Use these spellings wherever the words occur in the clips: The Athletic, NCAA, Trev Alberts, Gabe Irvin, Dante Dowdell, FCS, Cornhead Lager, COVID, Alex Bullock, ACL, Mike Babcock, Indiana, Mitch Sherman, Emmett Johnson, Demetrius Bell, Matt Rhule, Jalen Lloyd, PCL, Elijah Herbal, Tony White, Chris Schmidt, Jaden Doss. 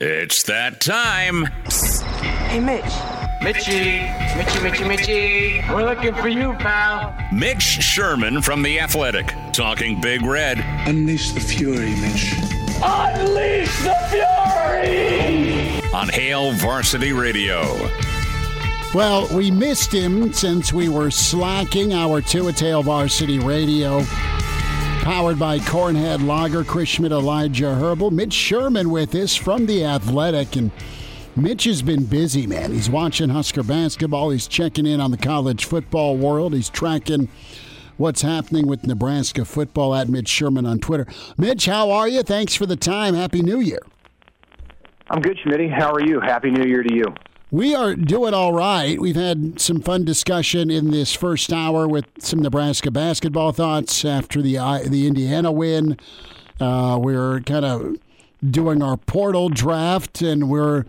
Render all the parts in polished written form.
It's that time. Hey, Mitch. Mitchie. We're looking for you, pal. Mitch Sherman from The Athletic, talking Big Red. Unleash the fury, Mitch. Unleash the fury! On Hail Varsity Radio. Well, we missed him since we were slacking our two at Hail Varsity Radio. Powered by Cornhead Lager, Chris Schmidt, Elijah Herbal. Mitch Sherman with us from The Athletic. And Mitch has been busy, man. He's watching Husker basketball. He's checking in on the college football world. He's tracking what's happening with Nebraska football at Mitch Sherman on Twitter. Mitch, how are you? Thanks for the time. Happy New Year. I'm good, Schmitty. How are you? Happy New Year to you. We are doing all right. We've had some fun discussion in this first hour with some Nebraska basketball thoughts after the Indiana win. We're kind of doing our portal draft, and we're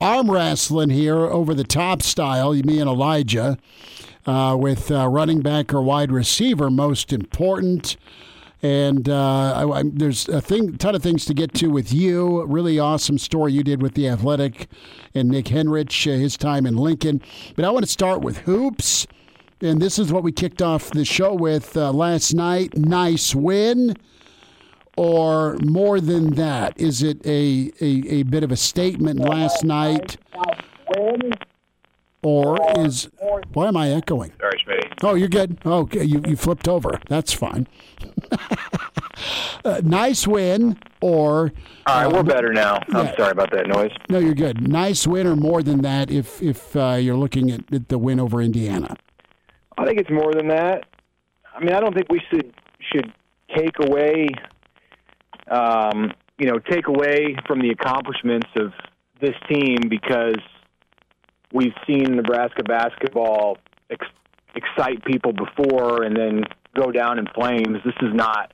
arm wrestling here over the top style, me and Elijah, with running back or wide receiver, most important. And there's a ton of things to get to with you. Really awesome story you did with The Athletic and Nick Henrich, his time in Lincoln. But I want to start with hoops. And this is what we kicked off the show with last night. Nice win or more than that? Is it a bit of a statement last night? Or is... Why am I echoing? Sorry, Schmitty. Oh, you're good. Okay, you flipped over. That's fine. Nice win or... All right, we're better now. Yeah. I'm sorry about that noise. No, you're good. Nice win or more than that if you're looking at the win over Indiana? I think it's more than that. I mean, I don't think we should take away, from the accomplishments of this team because... We've seen Nebraska basketball excite people before and then go down in flames. This is not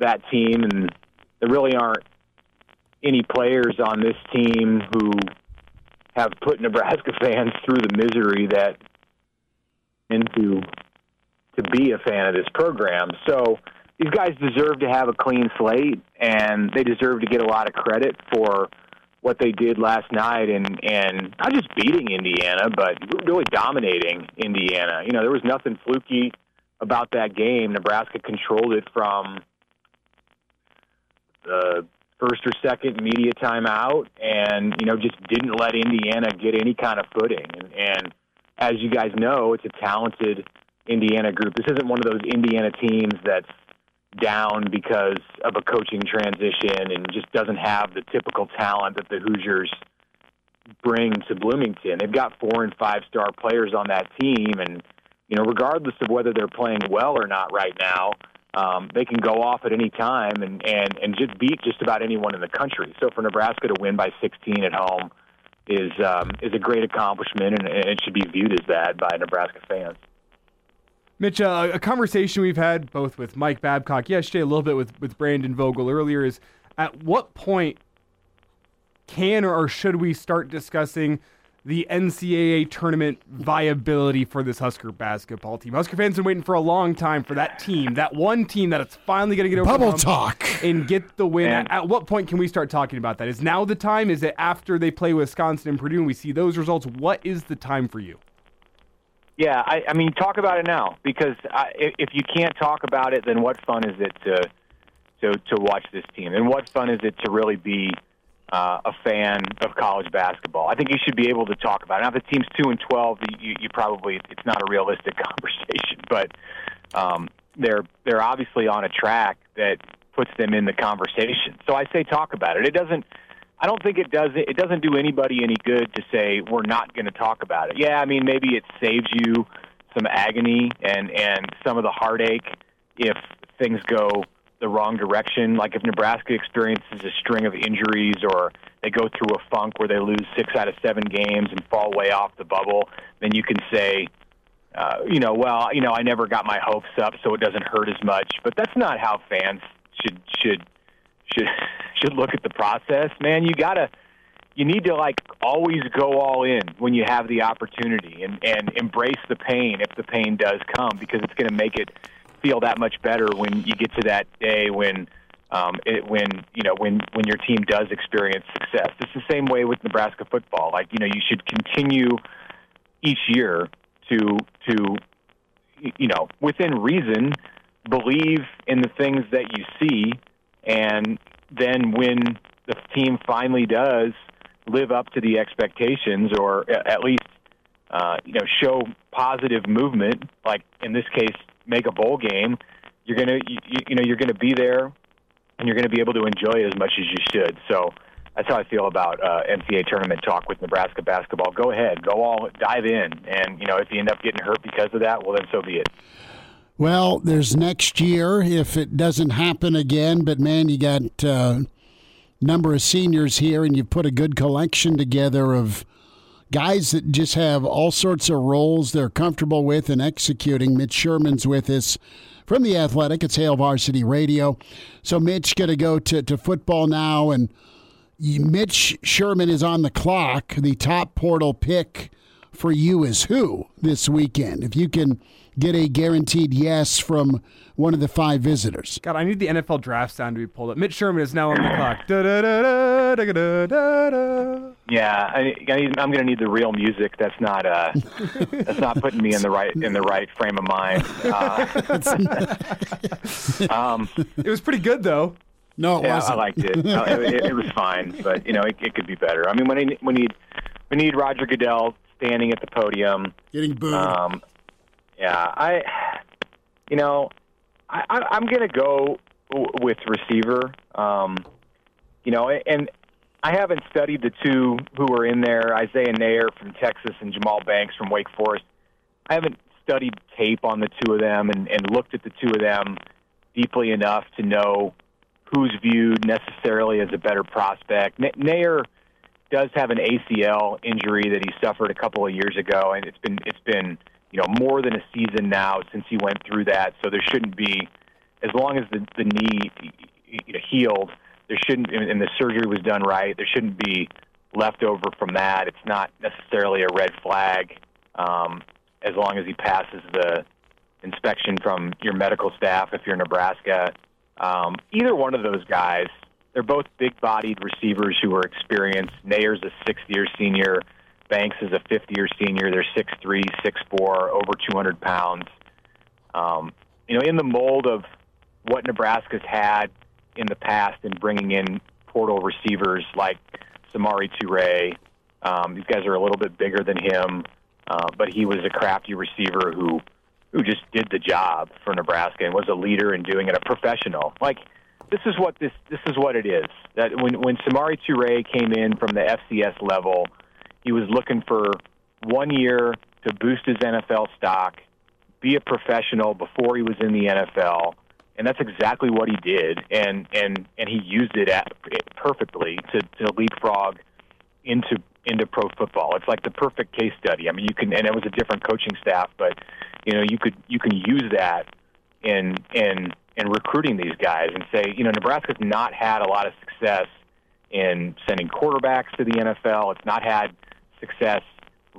that team, and there really aren't any players on this team who have put Nebraska fans through the misery that into to be a fan of this program. So these guys deserve to have a clean slate, and they deserve to get a lot of credit for what they did last night, and not just beating Indiana, but really dominating Indiana. You know, there was nothing fluky about that game. Nebraska controlled it from the first or second media timeout and, you know, just didn't let Indiana get any kind of footing. And as you guys know, it's a talented Indiana group. This isn't one of those Indiana teams that's down because of a coaching transition and just doesn't have the typical talent that the Hoosiers bring to Bloomington. They've got 4- and 5-star players on that team, and you know, regardless of whether they're playing well or not right now, they can go off at any time and just beat just about anyone in the country. So for Nebraska to win by 16 at home is a great accomplishment, and it should be viewed as that by Nebraska fans. Mitch, a conversation we've had both with Mike Babcock yesterday, a little bit with Brandon Vogel earlier, is at what point can or should we start discussing the NCAA tournament viability for this Husker basketball team? Husker fans have been waiting for a long time for that team, that one team that it's finally going to get over bubble talk and get the win. At what point can we start talking about that? Is now the time? Is it after they play Wisconsin and Purdue and we see those results? What is the time for you? Yeah, I mean, talk about it now, because if you can't talk about it, then what fun is it to watch this team? And what fun is it to really be a fan of college basketball? I think you should be able to talk about it. Now, if the team's 2-12, you probably it's not a realistic conversation, but they're obviously on a track that puts them in the conversation. So I say talk about it. It doesn't. I don't think it doesn't do anybody any good to say we're not going to talk about it. Yeah, I mean, maybe it saves you some agony and some of the heartache if things go the wrong direction. Like if Nebraska experiences a string of injuries or they go through a funk where they lose 6 out of 7 games and fall way off the bubble, then you can say, I never got my hopes up, so it doesn't hurt as much. But that's not how fans should look at the process, man. You need to always go all in when you have the opportunity and embrace the pain if the pain does come, because it's going to make it feel that much better when you get to that day when your team does experience success. It's the same way with Nebraska football. You should continue each year to within reason, believe in the things that you see, and then when the team finally does live up to the expectations, or at least show positive movement, like in this case, make a bowl game, you're gonna be there, and you're gonna be able to enjoy it as much as you should. So that's how I feel about NCAA tournament talk with Nebraska basketball. Go ahead, dive in, and if you end up getting hurt because of that, well then so be it. Well, there's next year if it doesn't happen again. But man, you got number of seniors here, and you put a good collection together of guys that just have all sorts of roles they're comfortable with and executing. Mitch Sherman's with us from The Athletic. It's Hail Varsity Radio. So Mitch, going to go to football now, and Mitch Sherman is on the clock. The top portal pick for you is who this weekend? If you can get a guaranteed yes from one of the 5 visitors. God, I need the NFL draft sound to be pulled up. Mitch Sherman is now on the clock. Da, da, da, da, da, da, da. Yeah, I'm going to need the real music. That's not that's not putting me in the right frame of mind. It was pretty good though. No, it wasn't. I liked it. No, it was fine, but it could be better. I mean, we need Roger Goodell standing at the podium, getting booed. I'm going to go with receiver. And I haven't studied the 2 who are in there, Isaiah Nair from Texas and Jamal Banks from Wake Forest. I haven't studied tape on the 2 of them and looked at the 2 of them deeply enough to know who's viewed necessarily as a better prospect. Nair does have an ACL injury that he suffered a couple of years ago, and it's been more than a season now since he went through that. So there shouldn't be, as long as the knee healed, there shouldn't, and the surgery was done right, there shouldn't be leftover from that. It's not necessarily a red flag as long as he passes the inspection from your medical staff if you're Nebraska. Either one of those guys, they're both big-bodied receivers who are experienced. Nair's a 6th-year senior. Banks is a 5th-year senior. They're 6'3", 6'4", over 200 pounds. In the mold of what Nebraska's had in the past in bringing in portal receivers like Samori Toure, these guys are a little bit bigger than him, but he was a crafty receiver who just did the job for Nebraska and was a leader in doing it, a professional. This is what it is. That when Samori Toure came in from the FCS level, he was looking for 1 year to boost his NFL stock, be a professional before he was in the NFL, and that's exactly what he did. And he used it perfectly to leapfrog into pro football. It's like the perfect case study. I mean, it was a different coaching staff, but you can use that in recruiting these guys and say, Nebraska's not had a lot of success in sending quarterbacks to the NFL. It's not had success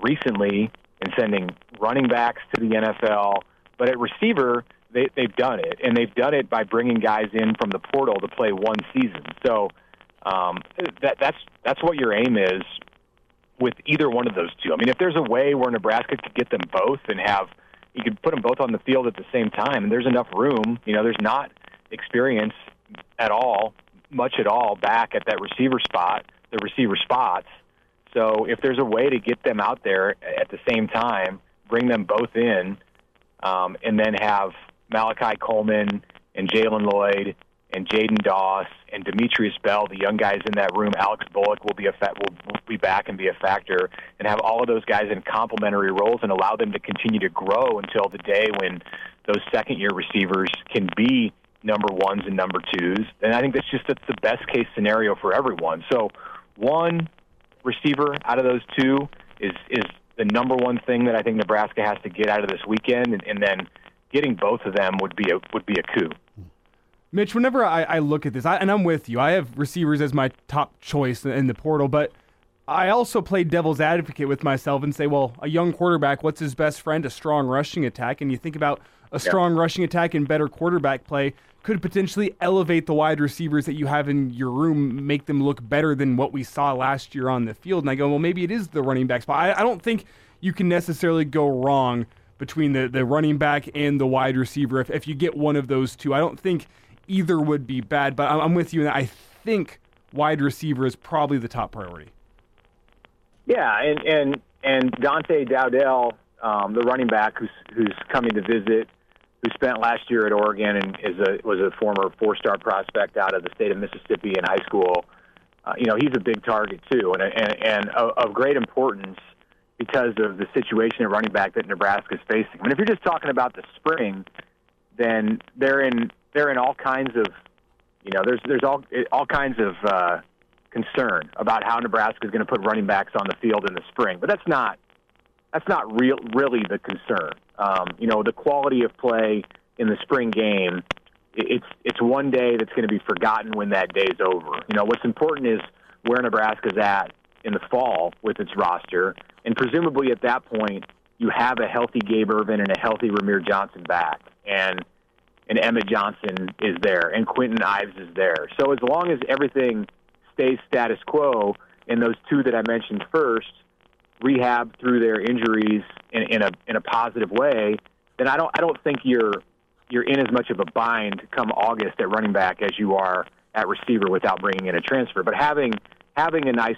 recently in sending running backs to the NFL, but at receiver, they've done it, and they've done it by bringing guys in from the portal to play 1 season. So that's what your aim is with either one of those 2. I mean, if there's a way where Nebraska could get them both and you could put them both on the field at the same time, and there's enough room, there's not experience at all, much at all, back at that receiver spot, the receiver spots. So if there's a way to get them out there at the same time, bring them both in, and then have Malachi Coleman and Jalen Lloyd and Jaden Doss and Demetrius Bell, the young guys in that room, Alex Bullock will be back and be a factor, and have all of those guys in complementary roles and allow them to continue to grow until the day when those second-year receivers can be number ones and number twos. And I think that's the best case scenario for everyone. So one receiver out of those two is the number one thing that I think Nebraska has to get out of this weekend, and then getting both of them would be a coup. Mitch, whenever I look at this, and I'm with you, I have receivers as my top choice in the portal, but I also play devil's advocate with myself and say, well, a young quarterback, what's his best friend? A strong rushing attack. And you think about a strong rushing attack and better quarterback play could potentially elevate the wide receivers that you have in your room, make them look better than what we saw last year on the field. And I go, well, maybe it is the running back spot. I don't think you can necessarily go wrong between the running back and the wide receiver if you get one of those two. I don't think either would be bad, but I'm with you, and I think wide receiver is probably the top priority. Yeah, and Dante Dowdell, the running back who's coming to visit, who spent last year at Oregon and was a former four-star prospect out of the state of Mississippi in high school. He's a big target too, and of great importance because of the situation at running back that Nebraska is facing. I mean, if you're just talking about the spring, then they're in all kinds of, there's all kinds of concern about how Nebraska is going to put running backs on the field in the spring, but that's not really the concern. The quality of play in the spring game, it's one day that's going to be forgotten when that day's over. What's important is where Nebraska's at in the fall with its roster, and presumably at that point you have a healthy Gabe Irvin and a healthy Ramir Johnson back, and Emmett Johnson is there, and Quentin Ives is there. So as long as everything stays status quo, and those two that I mentioned first rehab through their injuries in a positive way, then I don't think you're in as much of a bind come August at running back as you are at receiver without bringing in a transfer. But having a nice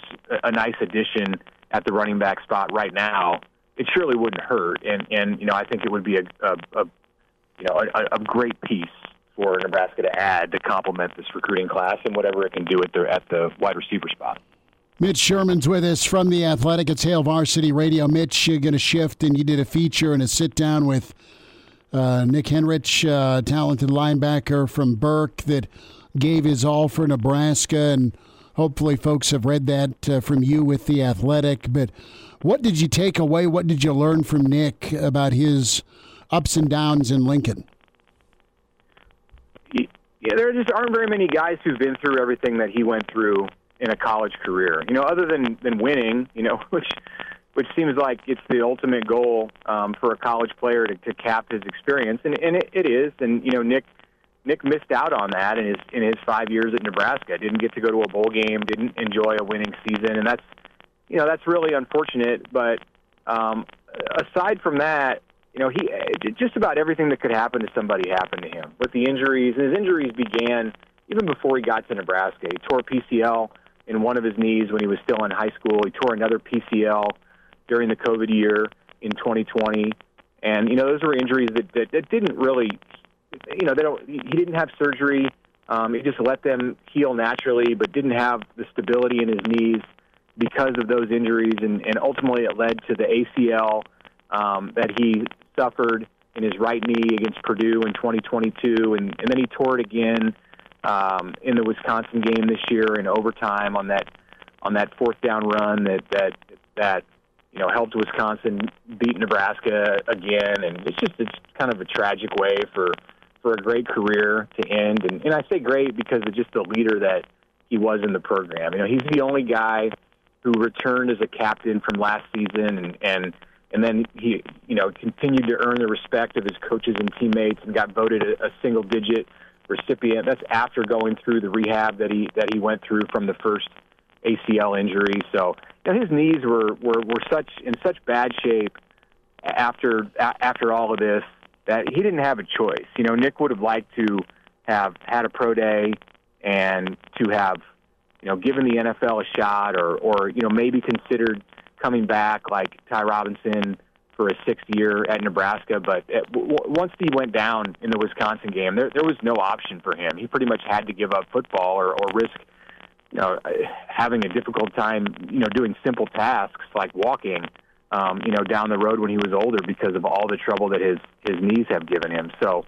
addition at the running back spot right now, it surely wouldn't hurt, and I think it would be a great piece for Nebraska to add to complement this recruiting class and whatever it can do at the wide receiver spot. Mitch Sherman's with us from The Athletic. It's Hail Varsity Radio. Mitch, you're going to shift, and you did a feature and a sit-down with Nick Henrich, talented linebacker from Burke that gave his all for Nebraska, and hopefully folks have read that from you with The Athletic. But what did you take away? What did you learn from Nick about his ups and downs in Lincoln? Yeah, there just aren't very many guys who've been through everything that he went through in a college career. Other than winning, which seems like it's the ultimate goal for a college player to cap his experience, and it is. And Nick missed out on that in his 5 years at Nebraska. Didn't get to go to a bowl game. Didn't enjoy a winning season, and that's really unfortunate. But aside from that, he just about everything that could happen to somebody happened to him. With the injuries, and his injuries began even before he got to Nebraska. He tore PCL in one of his knees when he was still in high school. He tore another PCL during the COVID year in 2020, and those were injuries that didn't really, he didn't have surgery. He just let them heal naturally, but didn't have the stability in his knees because of those injuries, and ultimately it led to the ACL that he suffered in his right knee against Purdue in 2022, and then he tore it again in the Wisconsin game this year in overtime on that fourth down run that helped Wisconsin beat Nebraska again. And it's kind of a tragic way for a great career to end. And I say great because of just the leader that he was in the program. He's the only guy who returned as a captain from last season and then he, continued to earn the respect of his coaches and teammates, and got voted a single-digit recipient. That's after going through the rehab that he went through from the first ACL injury. So his knees were in such bad shape after all of this that he didn't have a choice. Nick would have liked to have had a pro day and to have given the NFL a shot, or maybe considered coming back like Ty Robinson for his sixth year at Nebraska, but once he went down in the Wisconsin game, there was no option for him. He pretty much had to give up football or risk, having a difficult time, doing simple tasks like walking, down the road when he was older because of all the trouble that his knees have given him. So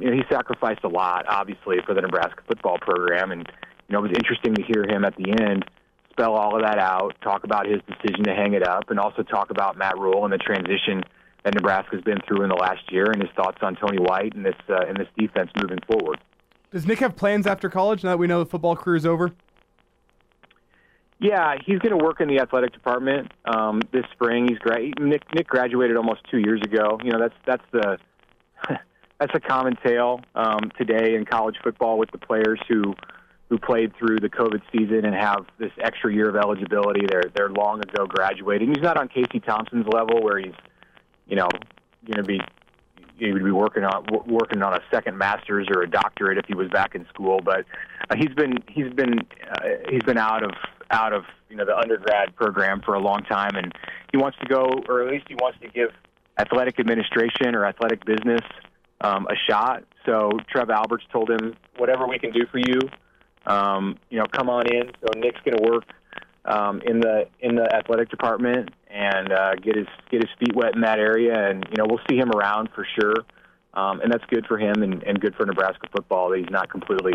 He sacrificed a lot, obviously, for the Nebraska football program, and it was interesting to hear him at the end spell all of that out, talk about his decision to hang it up, and also talk about Matt Rhule and the transition that Nebraska's been through in the last year, and his thoughts on Tony White and this defense moving forward. Does Nick have plans after college now that we know the football career is over? Yeah, he's going to work in the athletic department this spring. Nick graduated almost 2 years ago. That's a common tale today in college football with the players who played through the COVID season and have this extra year of eligibility. They're long ago graduating. He's not on Casey Thompson's level where he's, he would be working on a second master's or a doctorate if he was back in school. But he's been out of the undergrad program for a long time, and he wants to go, or at least he wants to give athletic administration or athletic business a shot. So Trev Alberts told him, whatever we can do for you, come on in. So Nick's going to work in the athletic department and get his feet wet in that area, and we'll see him around for sure. And that's good for him and good for Nebraska football that he's not completely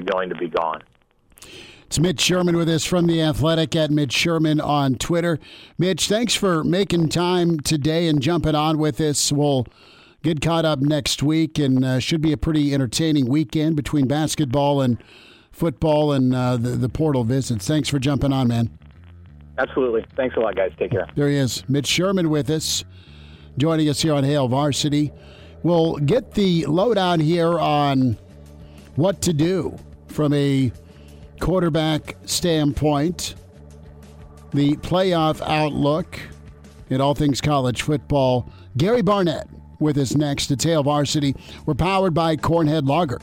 going to be gone. It's Mitch Sherman with us from The Athletic at Mitch Sherman on Twitter. Mitch, thanks for making time today and jumping on with us. We'll get caught up next week, and should be a pretty entertaining weekend between basketball and football and the portal visits. Thanks for jumping on, man. Absolutely. Thanks a lot, guys. Take care. There he is. Mitch Sherman with us, joining us here on Hail Varsity. We'll get the lowdown here on what to do from a quarterback standpoint, the playoff outlook, and all things college football. Gary Barnett with us next. It's Hail Varsity. We're powered by Cornhead Lager.